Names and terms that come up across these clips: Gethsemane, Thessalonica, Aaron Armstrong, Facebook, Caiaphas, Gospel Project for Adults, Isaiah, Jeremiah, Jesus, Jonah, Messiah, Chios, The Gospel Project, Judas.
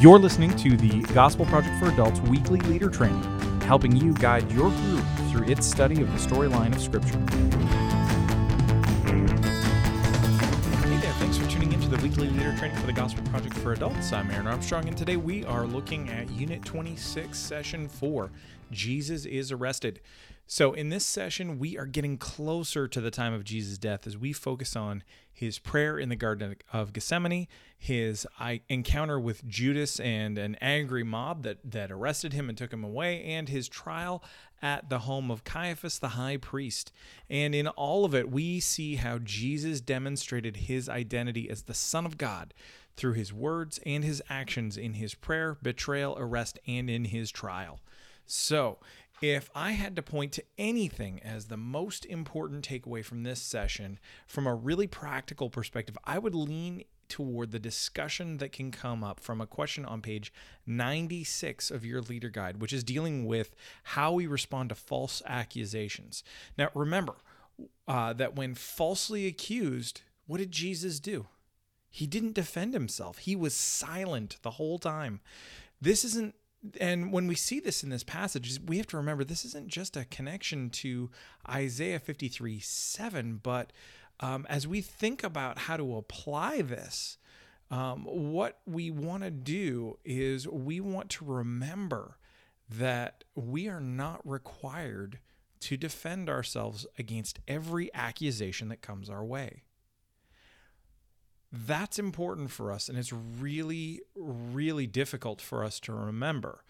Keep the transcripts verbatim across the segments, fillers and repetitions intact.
You're listening to the Gospel Project for Adults Weekly Leader Training, helping you guide your group through its study of the storyline of Scripture. Hey there, thanks for tuning in to the Weekly Leader Training for the Gospel Project for Adults. I'm Aaron Armstrong, and today we are looking at Unit twenty-six, Session four, Jesus is Arrested. So in this session, we are getting closer to the time of Jesus' death as we focus on his prayer in the Garden of Gethsemane, his encounter with Judas and an angry mob that, that arrested him and took him away, and his trial at the home of Caiaphas, the high priest. And in all of it, we see how Jesus demonstrated his identity as the Son of God through his words and his actions in his prayer, betrayal, arrest, and in his trial. So, if I had to point to anything as the most important takeaway from this session, from a really practical perspective, I would lean toward the discussion that can come up from a question on page ninety-six of your leader guide, which is dealing with how we respond to false accusations. Now, remember uh, that when falsely accused, what did Jesus do? He didn't defend himself. He was silent the whole time. This isn't And when we see this in this passage, we have to remember this isn't just a connection to Isaiah fifty-three seven, but um, as we think about how to apply this, um, what we want to do is we want to remember that we are not required to defend ourselves against every accusation that comes our way. That's important for us, and it's really, really difficult for us to remember.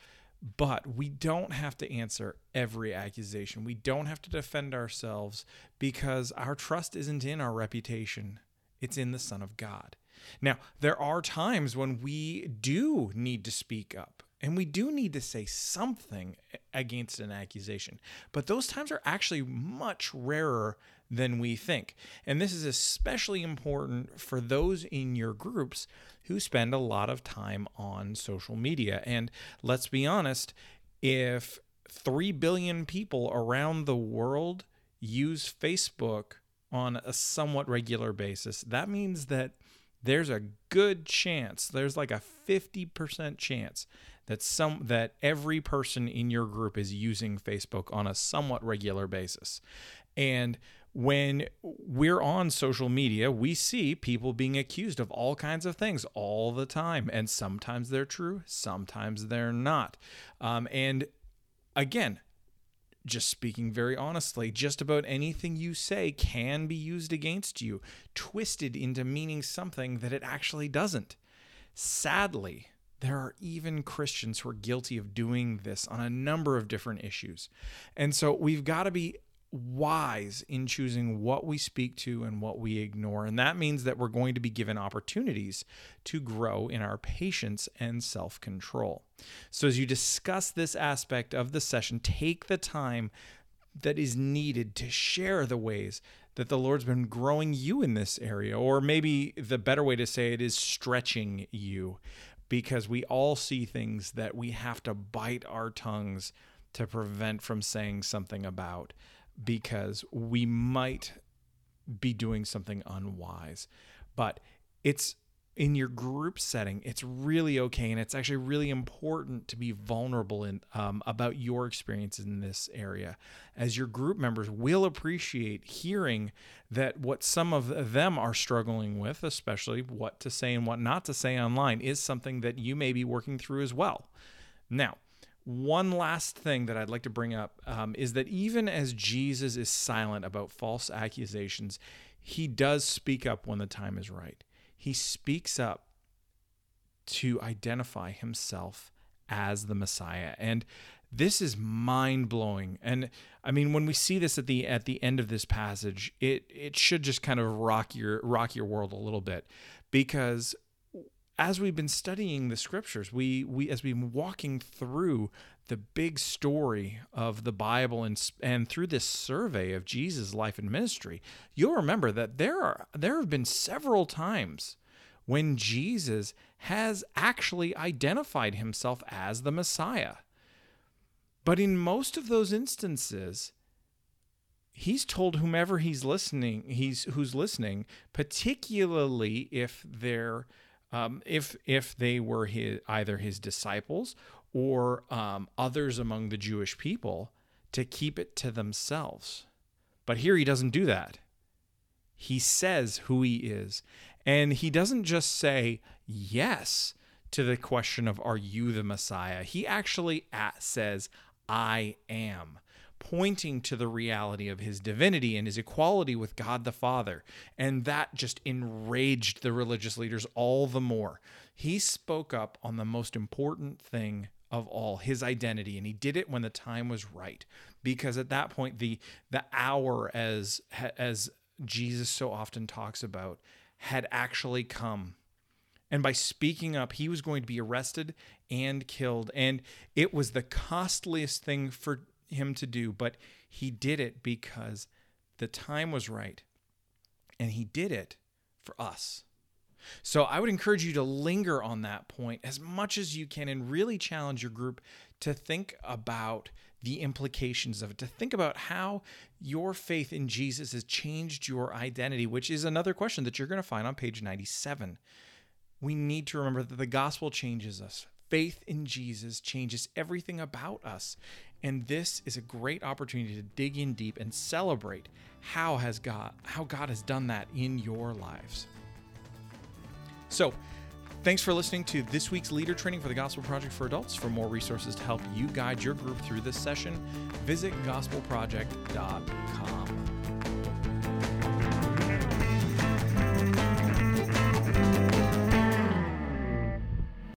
But we don't have to answer every accusation. We don't have to defend ourselves because our trust isn't in our reputation. It's in the Son of God. Now, there are times when we do need to speak up, and we do need to say something against an accusation. But those times are actually much rarer than we think. And this is especially important for those in your groups who spend a lot of time on social media. And let's be honest, if three billion people around the world use Facebook on a somewhat regular basis, that means that there's a good chance, there's like a fifty percent chance that some that every person in your group is using Facebook on a somewhat regular basis. And when we're on social media, we see people being accused of all kinds of things all the time. And sometimes they're true, sometimes they're not. Um, and again, just speaking very honestly, just about anything you say can be used against you, twisted into meaning something that it actually doesn't. Sadly, there are even Christians who are guilty of doing this on a number of different issues. And so we've got to be wise in choosing what we speak to and what we ignore. And that means that we're going to be given opportunities to grow in our patience and self-control. So as you discuss this aspect of the session, take the time that is needed to share the ways that the Lord's been growing you in this area. Or maybe the better way to say it is stretching you, because we all see things that we have to bite our tongues to prevent from saying something about, because we might be doing something unwise. But it's in your group setting, it's really okay, and it's actually really important to be vulnerable in um, about your experiences in this area, as your group members will appreciate hearing that what some of them are struggling with, especially what to say and what not to say online, is something that you may be working through as well. Now, one last thing that I'd like to bring up um, is that even as Jesus is silent about false accusations, he does speak up when the time is right. He speaks up to identify himself as the Messiah. And this is mind-blowing. And I mean, when we see this at the at the end of this passage, it it should just kind of rock your rock your world a little bit, because as we've been studying the scriptures, we we as we've been walking through the big story of the Bible and and through this survey of Jesus' life and ministry, you'll remember that there are there have been several times when Jesus has actually identified himself as the Messiah. But in most of those instances, he's told whomever he's listening, he's who's listening, particularly if they're um, if if they were his, either his disciples or um, others among the Jewish people, to keep it to themselves. But here he doesn't do that. He says who he is. And he doesn't just say yes to the question of, are you the Messiah? He actually at says, I am, pointing to the reality of his divinity and his equality with God the Father. And that just enraged the religious leaders all the more. He spoke up on the most important thing of all, his identity, and he did it when the time was right. Because at that point, the the hour, as as Jesus so often talks about, had actually come. And by speaking up, he was going to be arrested and killed. And it was the costliest thing for him to do, but he did it because the time was right. And he did it for us. So I would encourage you to linger on that point as much as you can and really challenge your group to think about the implications of it, to think about how your faith in Jesus has changed your identity, which is another question that you're going to find on page ninety-seven. We need to remember that the gospel changes us. Faith in Jesus changes everything about us. And this is a great opportunity to dig in deep and celebrate how has God, how God has done that in your lives. So, thanks for listening to this week's Leader Training for the Gospel Project for Adults. For more resources to help you guide your group through this session, visit gospel project dot com.